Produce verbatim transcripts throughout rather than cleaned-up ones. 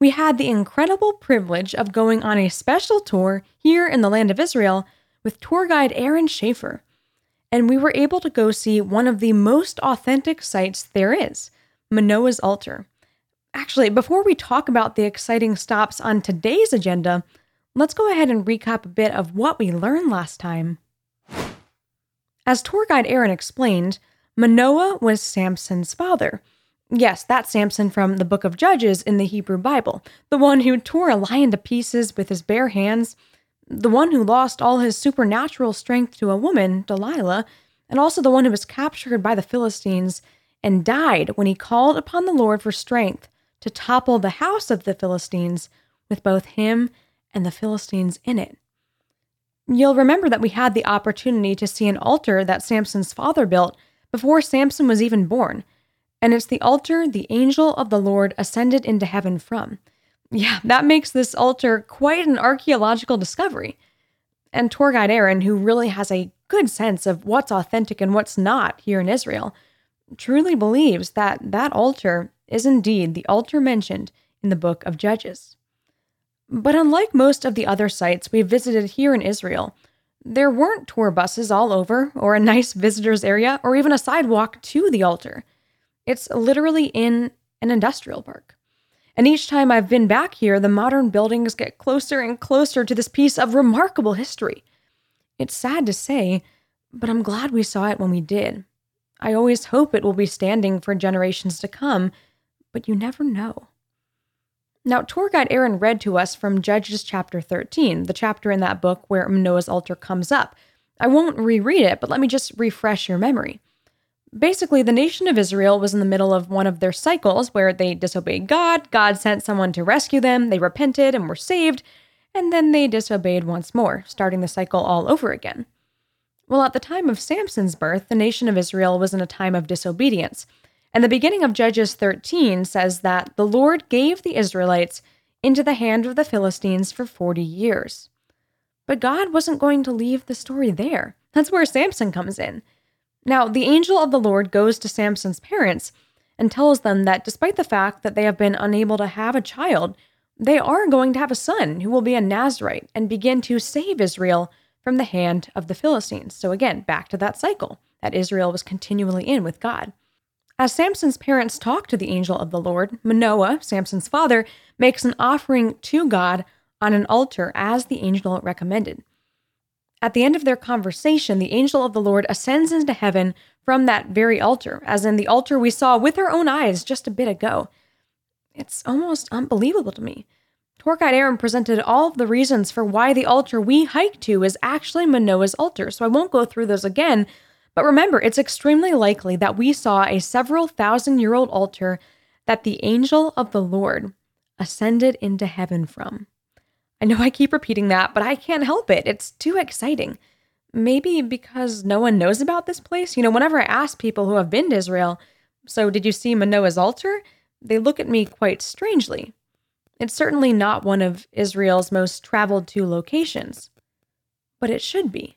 we had the incredible privilege of going on a special tour here in the land of Israel with tour guide Aaron Schaefer, and we were able to go see one of the most authentic sites there is, Manoah's altar. Actually, before we talk about the exciting stops on today's agenda, let's go ahead and recap a bit of what we learned last time. As tour guide Aaron explained, Manoah was Samson's father. Yes, that's Samson from the book of Judges in the Hebrew Bible, the one who tore a lion to pieces with his bare hands, the one who lost all his supernatural strength to a woman, Delilah, and also the one who was captured by the Philistines and died when he called upon the Lord for strength to topple the house of the Philistines with both him and the Philistines in it. You'll remember that we had the opportunity to see an altar that Samson's father built before Samson was even born. And it's the altar the angel of the Lord ascended into heaven from. Yeah, that makes this altar quite an archaeological discovery. And tour guide Aaron, who really has a good sense of what's authentic and what's not here in Israel, truly believes that that altar is indeed the altar mentioned in the book of Judges. But unlike most of the other sites we visited here in Israel, there weren't tour buses all over, or a nice visitors area, or even a sidewalk to the altar. It's literally in an industrial park. And each time I've been back here, the modern buildings get closer and closer to this piece of remarkable history. It's sad to say, but I'm glad we saw it when we did. I always hope it will be standing for generations to come, but you never know. Now, tour guide Aaron read to us from Judges chapter thirteen, the chapter in that book where Manoah's altar comes up. I won't reread it, but let me just refresh your memory. Basically, the nation of Israel was in the middle of one of their cycles where they disobeyed God, God sent someone to rescue them, they repented and were saved, and then they disobeyed once more, starting the cycle all over again. Well, at the time of Samson's birth, the nation of Israel was in a time of disobedience, and the beginning of Judges thirteen says that the Lord gave the Israelites into the hand of the Philistines for forty years. But God wasn't going to leave the story there. That's where Samson comes in. Now, the angel of the Lord goes to Samson's parents and tells them that despite the fact that they have been unable to have a child, they are going to have a son who will be a Nazirite and begin to save Israel from the hand of the Philistines. So again, back to that cycle that Israel was continually in with God. As Samson's parents talk to the angel of the Lord, Manoah, Samson's father, makes an offering to God on an altar as the angel recommended. At the end of their conversation, the angel of the Lord ascends into heaven from that very altar, as in the altar we saw with our own eyes just a bit ago. It's almost unbelievable to me. Tour guide Aaron presented all of the reasons for why the altar we hike to is actually Manoah's altar, so I won't go through those again, but remember, it's extremely likely that we saw a several thousand-year-old altar that the angel of the Lord ascended into heaven from. I know I keep repeating that, but I can't help it. It's too exciting. Maybe because no one knows about this place. You know, whenever I ask people who have been to Israel, so did you see Manoah's altar? They look at me quite strangely. It's certainly not one of Israel's most traveled to locations, but it should be.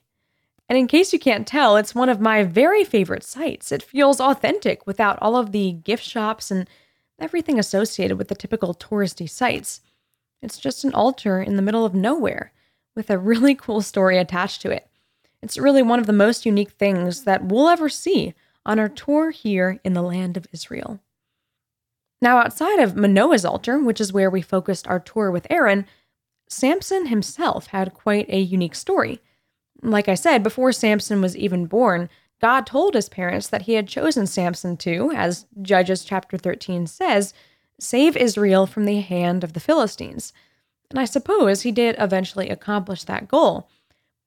And in case you can't tell, it's one of my very favorite sites. It feels authentic without all of the gift shops and everything associated with the typical touristy sites. It's just an altar in the middle of nowhere with a really cool story attached to it. It's really one of the most unique things that we'll ever see on our tour here in the land of Israel. Now, outside of Manoah's altar, which is where we focused our tour with Aaron, Samson himself had quite a unique story. Like I said, before Samson was even born, God told his parents that he had chosen Samson to, as Judges chapter thirteen says, save Israel from the hand of the Philistines. And I suppose he did eventually accomplish that goal,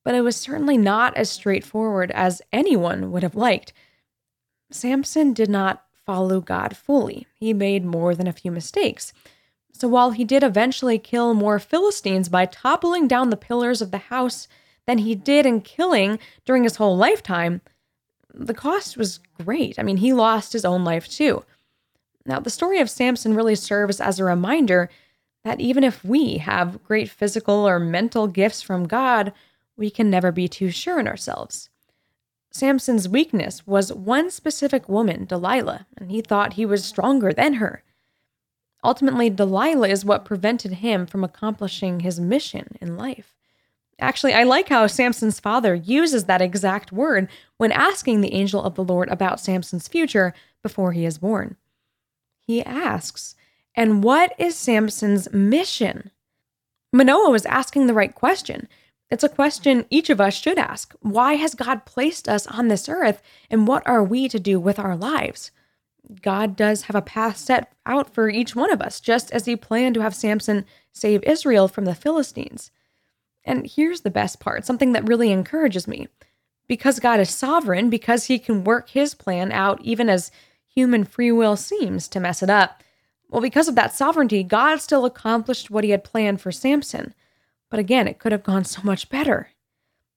but it was certainly not as straightforward as anyone would have liked. Samson did not follow God fully. He made more than a few mistakes. So while he did eventually kill more Philistines by toppling down the pillars of the house than he did in killing during his whole lifetime, the cost was great. I mean, he lost his own life too. Now, the story of Samson really serves as a reminder that even if we have great physical or mental gifts from God, we can never be too sure in ourselves. Samson's weakness was one specific woman, Delilah, and he thought he was stronger than her. Ultimately, Delilah is what prevented him from accomplishing his mission in life. Actually, I like how Samson's father uses that exact word when asking the angel of the Lord about Samson's future before he is born. He asks, "And what is Samson's mission?" Manoah was asking the right question. It's a question each of us should ask. Why has God placed us on this earth, and what are we to do with our lives? God does have a path set out for each one of us, just as he planned to have Samson save Israel from the Philistines. And here's the best part, something that really encourages me. Because God is sovereign, because he can work his plan out even as human free will seems to mess it up, well, because of that sovereignty, God still accomplished what he had planned for Samson. But again, it could have gone so much better.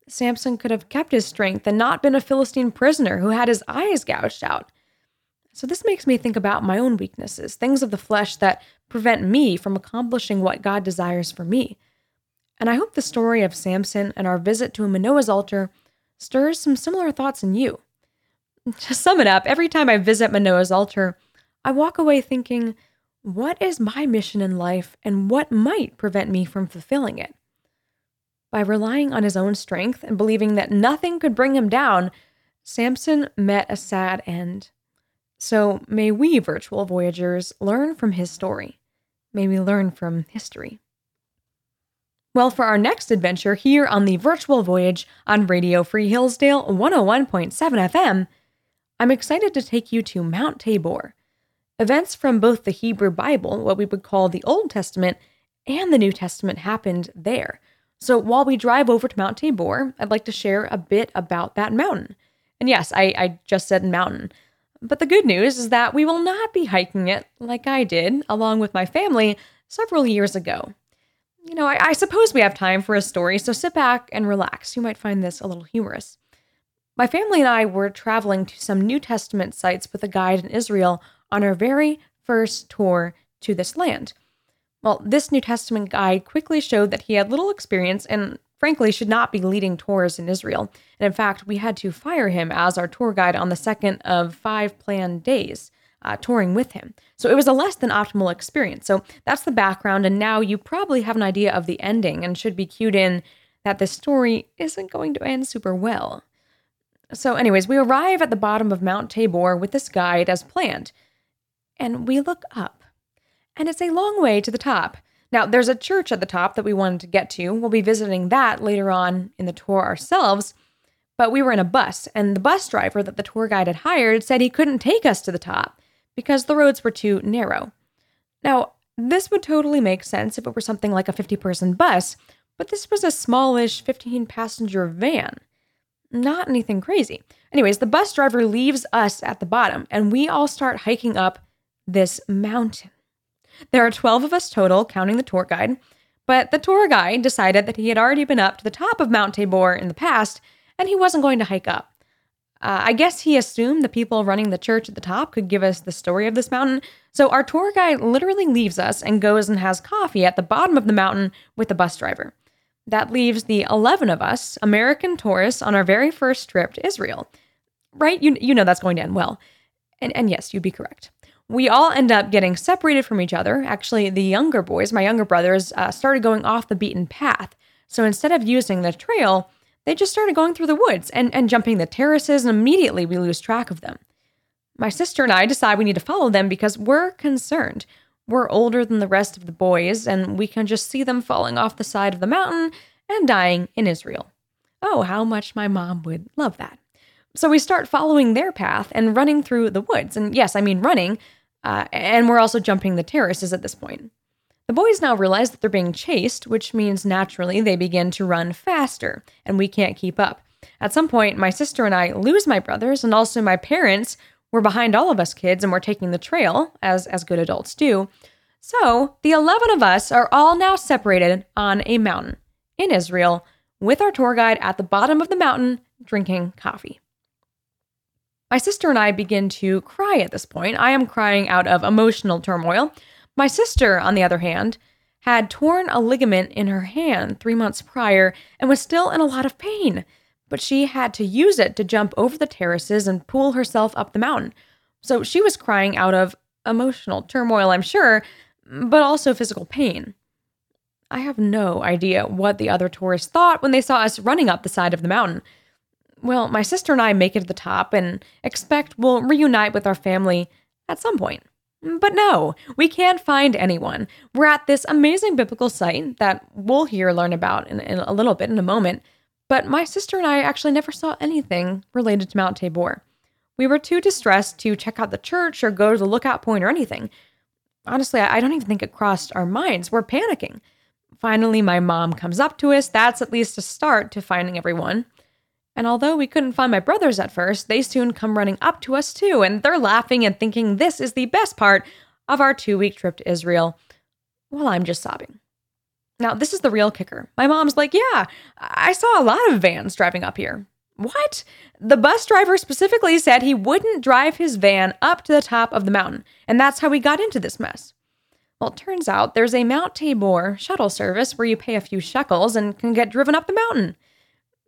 Samson could have kept his strength and not been a Philistine prisoner who had his eyes gouged out. So this makes me think about my own weaknesses, things of the flesh that prevent me from accomplishing what God desires for me. And I hope the story of Samson and our visit to Manoah's altar stirs some similar thoughts in you. To sum it up, every time I visit Manoah's altar, I walk away thinking, what is my mission in life and what might prevent me from fulfilling it? By relying on his own strength and believing that nothing could bring him down, Samson met a sad end. So may we, virtual voyagers, learn from his story. May we learn from history. Well, for our next adventure here on the virtual voyage on Radio Free Hillsdale one oh one point seven F M, I'm excited to take you to Mount Tabor. Events from both the Hebrew Bible, what we would call the Old Testament, and the New Testament happened there. So while we drive over to Mount Tabor, I'd like to share a bit about that mountain. And yes, I, I just said mountain. But the good news is that we will not be hiking it like I did, along with my family, several years ago. You know, I, I suppose we have time for a story, so sit back and relax. You might find this a little humorous. My family and I were traveling to some New Testament sites with a guide in Israel on our very first tour to this land. Well, this New Testament guide quickly showed that he had little experience and, frankly, should not be leading tours in Israel. And in fact, we had to fire him as our tour guide on the second of five planned days uh, touring with him. So it was a less than optimal experience. So that's the background, and now you probably have an idea of the ending and should be cued in that this story isn't going to end super well. So anyways, we arrive at the bottom of Mount Tabor with this guide as planned, and we look up, and it's a long way to the top. Now, there's a church at the top that we wanted to get to. We'll be visiting that later on in the tour ourselves, but we were in a bus, and the bus driver that the tour guide had hired said he couldn't take us to the top because the roads were too narrow. Now, this would totally make sense if it were something like a fifty-person bus, but this was a smallish fifteen-passenger van. Not anything crazy. Anyways, the bus driver leaves us at the bottom, and we all start hiking up this mountain. There are twelve of us total, counting the tour guide, but the tour guide decided that he had already been up to the top of Mount Tabor in the past, and he wasn't going to hike up. Uh, I guess he assumed the people running the church at the top could give us the story of this mountain, so our tour guide literally leaves us and goes and has coffee at the bottom of the mountain with the bus driver. That leaves the eleven of us, American tourists, on our very first trip to Israel. Right? You, you know that's going to end well. And, and yes, you'd be correct. We all end up getting separated from each other. Actually, the younger boys, my younger brothers, uh, started going off the beaten path. So instead of using the trail, they just started going through the woods and, and jumping the terraces, and immediately we lose track of them. My sister and I decide we need to follow them because we're concerned. We're older than the rest of the boys, and we can just see them falling off the side of the mountain and dying in Israel. Oh, how much my mom would love that. So we start following their path and running through the woods. And yes, I mean running. Uh, and we're also jumping the terraces at this point. The boys now realize that they're being chased, which means naturally they begin to run faster, and we can't keep up. At some point, my sister and I lose my brothers, and also my parents were behind all of us kids, and we're taking the trail, as, as good adults do. So the eleven of us are all now separated on a mountain in Israel with our tour guide at the bottom of the mountain drinking coffee. My sister and I begin to cry at this point. I am crying out of emotional turmoil. My sister, on the other hand, had torn a ligament in her hand three months prior and was still in a lot of pain, but she had to use it to jump over the terraces and pull herself up the mountain. So she was crying out of emotional turmoil, I'm sure, but also physical pain. I have no idea what the other tourists thought when they saw us running up the side of the mountain. Well, my sister and I make it to the top and expect we'll reunite with our family at some point. But no, we can't find anyone. We're at this amazing biblical site that we'll hear learn about in, in a little bit in a moment, but my sister and I actually never saw anything related to Mount Tabor. We were too distressed to check out the church or go to the lookout point or anything. Honestly, I don't even think it crossed our minds. We're panicking. Finally, my mom comes up to us. That's at least a start to finding everyone. And although we couldn't find my brothers at first, they soon come running up to us too, and they're laughing and thinking this is the best part of our two-week trip to Israel, while I'm just sobbing. Now, this is the real kicker. My mom's like, yeah, I saw a lot of vans driving up here. What? The bus driver specifically said he wouldn't drive his van up to the top of the mountain, and that's how we got into this mess. Well, it turns out there's a Mount Tabor shuttle service where you pay a few shekels and can get driven up the mountain.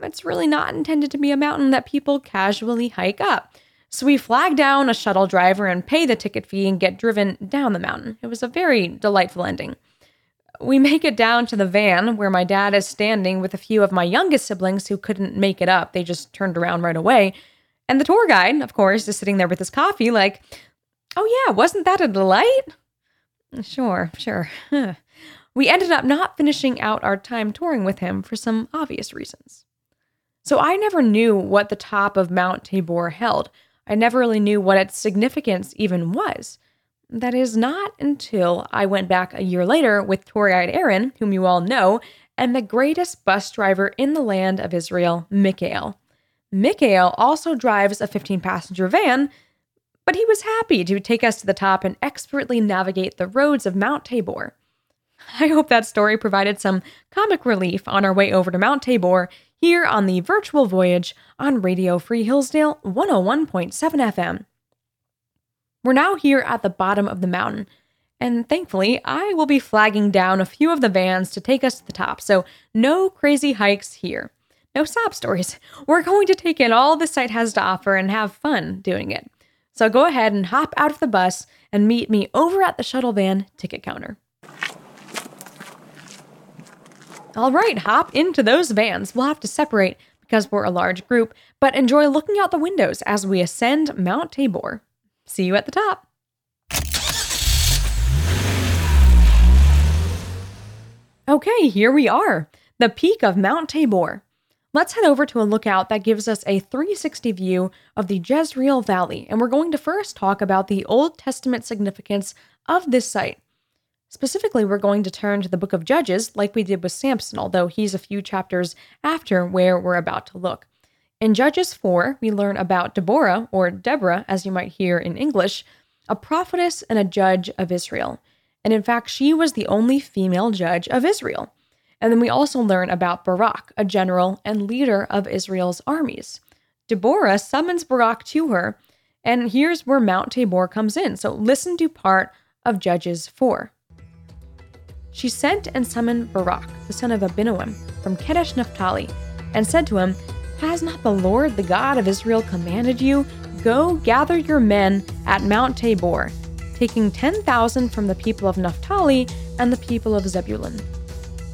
It's really not intended to be a mountain that people casually hike up. So we flag down a shuttle driver and pay the ticket fee and get driven down the mountain. It was a very delightful ending. We make it down to the van where my dad is standing with a few of my youngest siblings who couldn't make it up. They just turned around right away. And the tour guide, of course, is sitting there with his coffee like, oh yeah, wasn't that a delight? Sure, sure. We ended up not finishing out our time touring with him for some obvious reasons. So I never knew what the top of Mount Tabor held. I never really knew what its significance even was. That is not until I went back a year later with tour guide Aaron, whom you all know, and the greatest bus driver in the land of Israel, Mikael. Mikael also drives a fifteen-passenger van, but he was happy to take us to the top and expertly navigate the roads of Mount Tabor. I hope that story provided some comic relief on our way over to Mount Tabor here on the virtual voyage on Radio Free Hillsdale one oh one point seven F M. We're now here at the bottom of the mountain, and thankfully, I will be flagging down a few of the vans to take us to the top, so no crazy hikes here. No sob stories. We're going to take in all the site has to offer and have fun doing it. So go ahead and hop out of the bus and meet me over at the shuttle van ticket counter. All right, hop into those vans. We'll have to separate because we're a large group, but enjoy looking out the windows as we ascend Mount Tabor. See you at the top. Okay, here we are, the peak of Mount Tabor. Let's head over to a lookout that gives us a three sixty view of the Jezreel Valley, and we're going to first talk about the Old Testament significance of this site. Specifically, we're going to turn to the book of Judges like we did with Samson, although he's a few chapters after where we're about to look. In Judges four, we learn about Deborah, or Deborah, as you might hear in English, a prophetess and a judge of Israel. And in fact, she was the only female judge of Israel. And then we also learn about Barak, a general and leader of Israel's armies. Deborah summons Barak to her, and here's where Mount Tabor comes in. So listen to part of Judges four. She sent and summoned Barak, the son of Abinoam, from Kedesh Naphtali, and said to him, "Has not the Lord, the God of Israel, commanded you, go gather your men at Mount Tabor, taking ten thousand from the people of Naphtali and the people of Zebulun?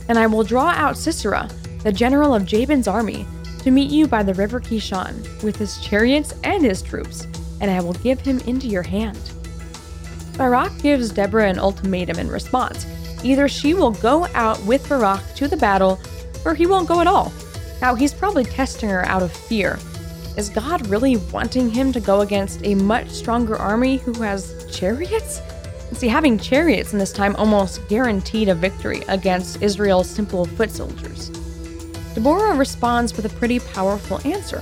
And I will draw out Sisera, the general of Jabin's army, to meet you by the river Kishon, with his chariots and his troops, and I will give him into your hand." Barak gives Deborah an ultimatum in response. Either she will go out with Barak to the battle, or he won't go at all. Now, he's probably testing her out of fear. Is God really wanting him to go against a much stronger army who has chariots? See, having chariots in this time almost guaranteed a victory against Israel's simple foot soldiers. Deborah responds with a pretty powerful answer.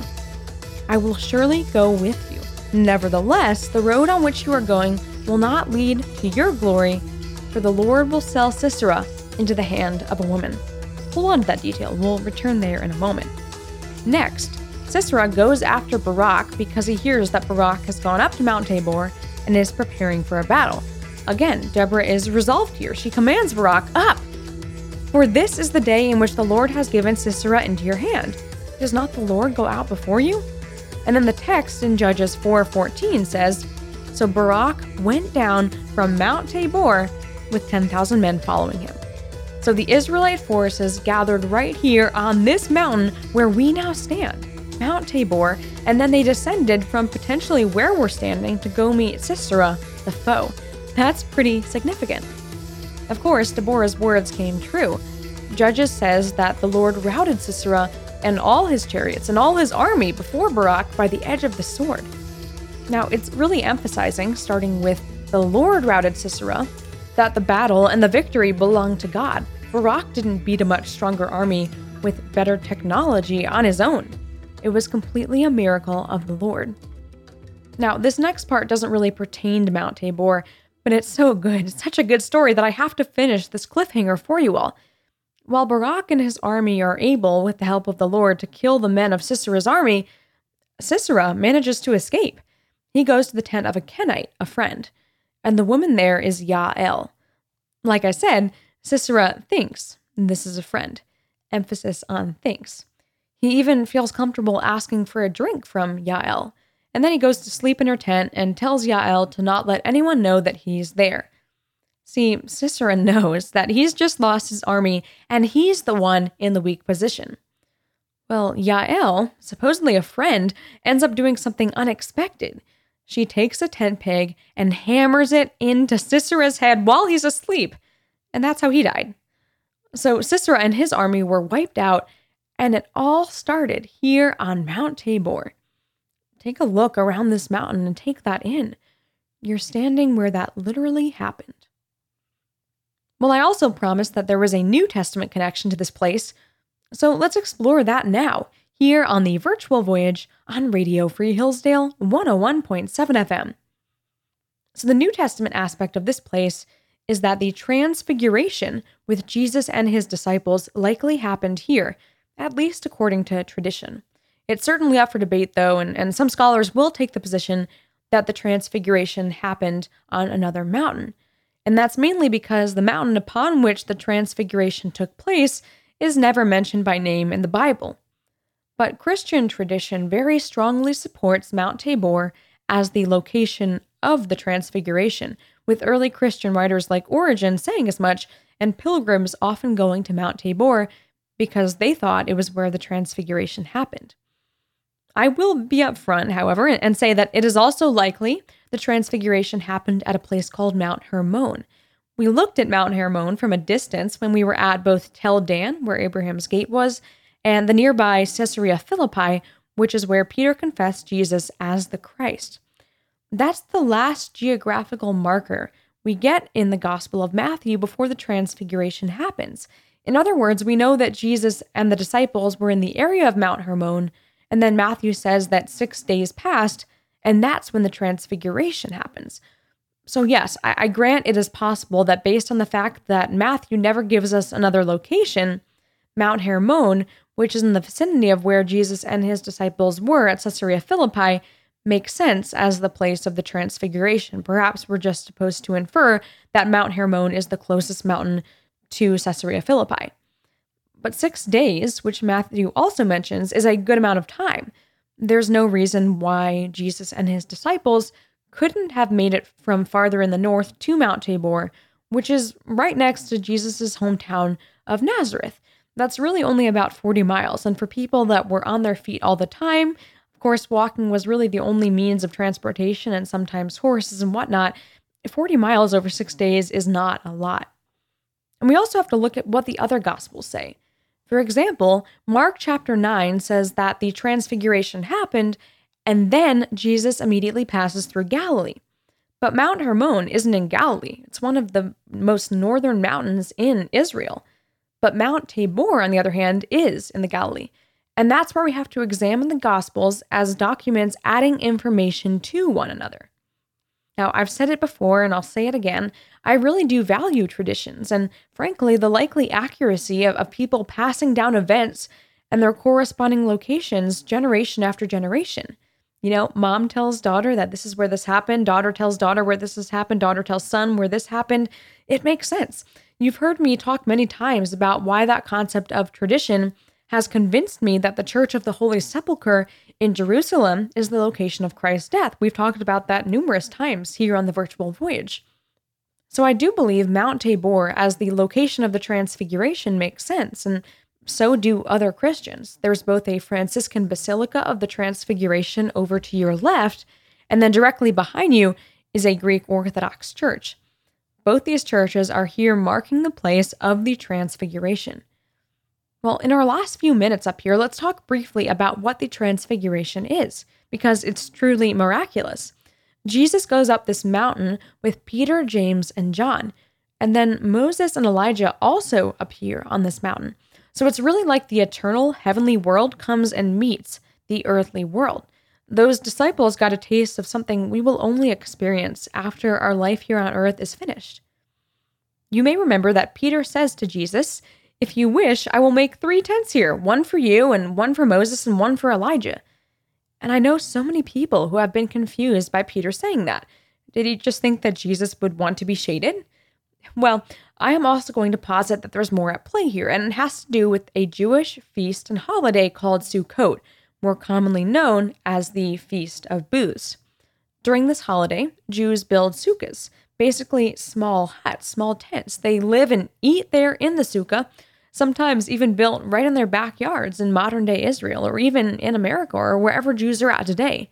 "I will surely go with you. Nevertheless, the road on which you are going will not lead to your glory, for the Lord will sell Sisera into the hand of a woman. Hold on to that detail. We'll return there in a moment. Next, Sisera goes after Barak because he hears that Barak has gone up to Mount Tabor and is preparing for a battle. Again, Deborah is resolved here. She commands Barak, up! For this is the day in which the Lord has given Sisera into your hand. Does not the Lord go out before you? And then the text in Judges four fourteen says, So Barak went down from Mount Tabor with ten thousand men following him. So the Israelite forces gathered right here on this mountain where we now stand, Mount Tabor, and then they descended from potentially where we're standing to go meet Sisera, the foe. That's pretty significant. Of course, Deborah's words came true. Judges says that the Lord routed Sisera and all his chariots and all his army before Barak by the edge of the sword. Now, it's really emphasizing, starting with the Lord routed Sisera, that the battle and the victory belonged to God. Barak didn't beat a much stronger army with better technology on his own. It was completely a miracle of the Lord. Now, this next part doesn't really pertain to Mount Tabor, but it's so good. It's such a good story that I have to finish this cliffhanger for you all. While Barak and his army are able, with the help of the Lord, to kill the men of Sisera's army, Sisera manages to escape. He goes to the tent of a Kenite, a friend. And the woman there is Yael. Like I said, Sisera thinks this is a friend. Emphasis on thinks. He even feels comfortable asking for a drink from Yael. And then he goes to sleep in her tent and tells Yael to not let anyone know that he's there. See, Sisera knows that he's just lost his army and he's the one in the weak position. Well, Yael, supposedly a friend, ends up doing something unexpected. She takes a tent peg and hammers it into Sisera's head while he's asleep. And that's how he died. So Sisera and his army were wiped out, and it all started here on Mount Tabor. Take a look around this mountain and take that in. You're standing where that literally happened. Well, I also promised that there was a New Testament connection to this place, so let's explore that now. Here on the virtual voyage on Radio Free Hillsdale one oh one point seven F M. So the New Testament aspect of this place is that the Transfiguration with Jesus and his disciples likely happened here, at least according to tradition. It's certainly up for debate, though, and, and some scholars will take the position that the Transfiguration happened on another mountain. And that's mainly because the mountain upon which the Transfiguration took place is never mentioned by name in the Bible. But Christian tradition very strongly supports Mount Tabor as the location of the Transfiguration, with early Christian writers like Origen saying as much, and pilgrims often going to Mount Tabor because they thought it was where the Transfiguration happened. I will be upfront, however, and say that it is also likely the Transfiguration happened at a place called Mount Hermon. We looked at Mount Hermon from a distance when we were at both Tel Dan, where Abraham's gate was, and the nearby Caesarea Philippi, which is where Peter confessed Jesus as the Christ. That's the last geographical marker we get in the Gospel of Matthew before the Transfiguration happens. In other words, we know that Jesus and the disciples were in the area of Mount Hermon, and then Matthew says that six days passed, and that's when the Transfiguration happens. So yes, I, I grant it is possible that based on the fact that Matthew never gives us another location, Mount Hermon, which is in the vicinity of where Jesus and his disciples were at Caesarea Philippi, makes sense as the place of the Transfiguration. Perhaps we're just supposed to infer that Mount Hermon is the closest mountain to Caesarea Philippi. But six days, which Matthew also mentions, is a good amount of time. There's no reason why Jesus and his disciples couldn't have made it from farther in the north to Mount Tabor, which is right next to Jesus' hometown of Nazareth. That's really only about forty miles, and for people that were on their feet all the time, of course, walking was really the only means of transportation and sometimes horses and whatnot. forty miles over six days is not a lot. And we also have to look at what the other Gospels say. For example, Mark chapter nine says that the Transfiguration happened, and then Jesus immediately passes through Galilee. But Mount Hermon isn't in Galilee. It's one of the most northern mountains in Israel. But Mount Tabor, on the other hand, is in the Galilee. And that's where we have to examine the Gospels as documents adding information to one another. Now, I've said it before, and I'll say it again, I really do value traditions, and frankly, the likely accuracy of, of people passing down events and their corresponding locations generation after generation. You know, mom tells daughter that this is where this happened, daughter tells daughter where this has happened, daughter tells son where this happened. It makes sense. You've heard me talk many times about why that concept of tradition has convinced me that the Church of the Holy Sepulchre in Jerusalem is the location of Christ's death. We've talked about that numerous times here on the Virtual Voyage. So I do believe Mount Tabor as the location of the Transfiguration makes sense, and so do other Christians. There's both a Franciscan Basilica of the Transfiguration over to your left, and then directly behind you is a Greek Orthodox church. Both these churches are here marking the place of the Transfiguration. Well, in our last few minutes up here, let's talk briefly about what the Transfiguration is, because it's truly miraculous. Jesus goes up this mountain with Peter, James, and John, and then Moses and Elijah also appear on this mountain. So it's really like the eternal heavenly world comes and meets the earthly world. Those disciples got a taste of something we will only experience after our life here on earth is finished. You may remember that Peter says to Jesus, "If you wish, I will make three tents here, one for you and one for Moses and one for Elijah." And I know so many people who have been confused by Peter saying that. Did he just think that Jesus would want to be shaded? Well, I am also going to posit that there's more at play here, and it has to do with a Jewish feast and holiday called Sukkot, more commonly known as the Feast of Booths. During this holiday, Jews build sukkahs, basically small huts, small tents. They live and eat there in the sukkah, sometimes even built right in their backyards in modern-day Israel, or even in America, or wherever Jews are at today.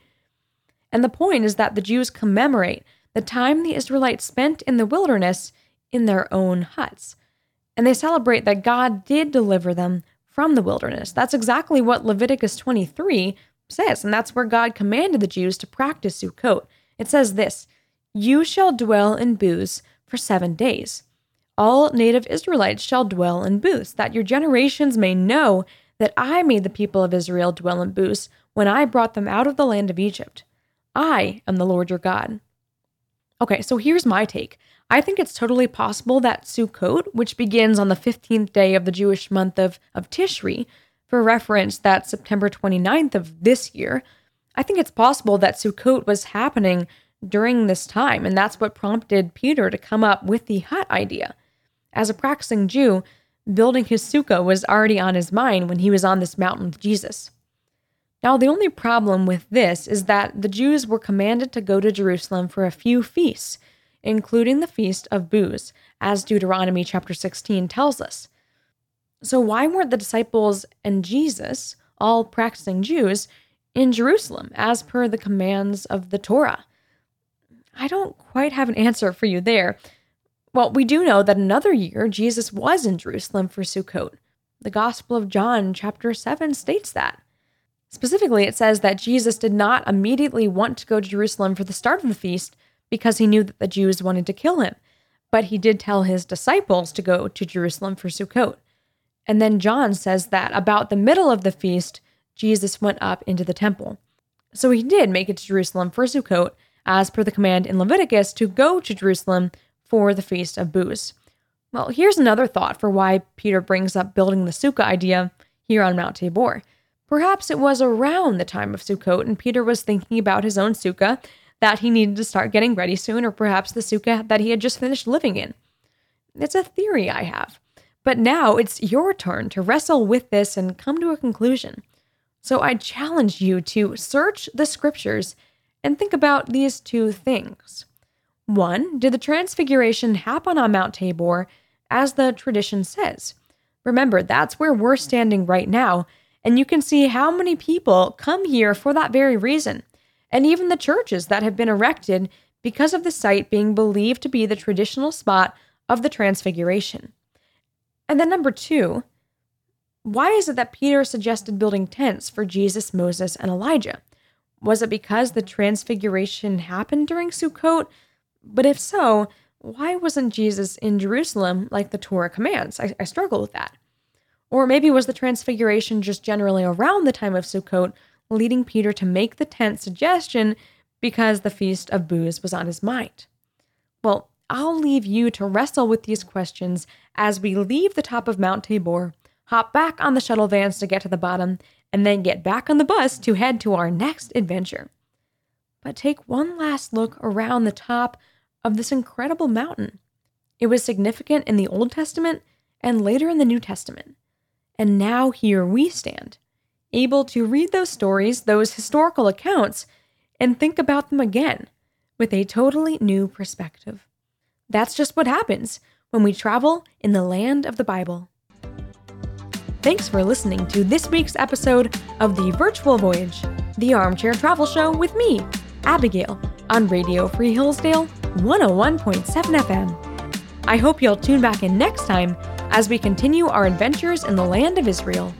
And the point is that the Jews commemorate the time the Israelites spent in the wilderness in their own huts. And they celebrate that God did deliver them from the wilderness. That's exactly what Leviticus twenty-three says, and that's where God commanded the Jews to practice Sukkot. It says this, "You shall dwell in booths for seven days. All native Israelites shall dwell in booths, that your generations may know that I made the people of Israel dwell in booths when I brought them out of the land of Egypt. I am the Lord your God." Okay, so here's my take. I think it's totally possible that Sukkot, which begins on the fifteenth day of the Jewish month of, of Tishri, for reference, that's September twenty-ninth of this year, I think it's possible that Sukkot was happening during this time, and that's what prompted Peter to come up with the hut idea. As a practicing Jew, building his sukkah was already on his mind when he was on this mountain with Jesus. Now, the only problem with this is that the Jews were commanded to go to Jerusalem for a few feasts, including the Feast of Booths, as Deuteronomy chapter sixteen tells us. So why weren't the disciples and Jesus, all practicing Jews, in Jerusalem as per the commands of the Torah? I don't quite have an answer for you there. Well, we do know that another year Jesus was in Jerusalem for Sukkot. The Gospel of John chapter seven states that. Specifically, it says that Jesus did not immediately want to go to Jerusalem for the start of the feast, because he knew that the Jews wanted to kill him, but he did tell his disciples to go to Jerusalem for Sukkot. And then John says that about the middle of the feast, Jesus went up into the temple. So he did make it to Jerusalem for Sukkot, as per the command in Leviticus to go to Jerusalem for the Feast of Booths. Well, here's another thought for why Peter brings up building the sukkah idea here on Mount Tabor. Perhaps it was around the time of Sukkot, and Peter was thinking about his own sukkah, that he needed to start getting ready soon, or perhaps the sukkah that he had just finished living in. It's a theory I have. But now it's your turn to wrestle with this and come to a conclusion. So I challenge you to search the scriptures and think about these two things. One, did the Transfiguration happen on Mount Tabor as the tradition says? Remember, that's where we're standing right now, and you can see how many people come here for that very reason, and even the churches that have been erected because of the site being believed to be the traditional spot of the Transfiguration. And then number two, why is it that Peter suggested building tents for Jesus, Moses, and Elijah? Was it because the Transfiguration happened during Sukkot? But if so, why wasn't Jesus in Jerusalem like the Torah commands? I, I struggle with that. Or maybe was the Transfiguration just generally around the time of Sukkot, leading Peter to make the tent suggestion because the Feast of Booths was on his mind. Well, I'll leave you to wrestle with these questions as we leave the top of Mount Tabor, hop back on the shuttle vans to get to the bottom, and then get back on the bus to head to our next adventure. But take one last look around the top of this incredible mountain. It was significant in the Old Testament and later in the New Testament. And now here we stand, able to read those stories, those historical accounts, and think about them again with a totally new perspective. That's just what happens when we travel in the land of the Bible. Thanks for listening to this week's episode of The Virtual Voyage, the Armchair Travel Show with me, Abigail, on Radio Free Hillsdale one oh one point seven F M. I hope you'll tune back in next time as we continue our adventures in the land of Israel.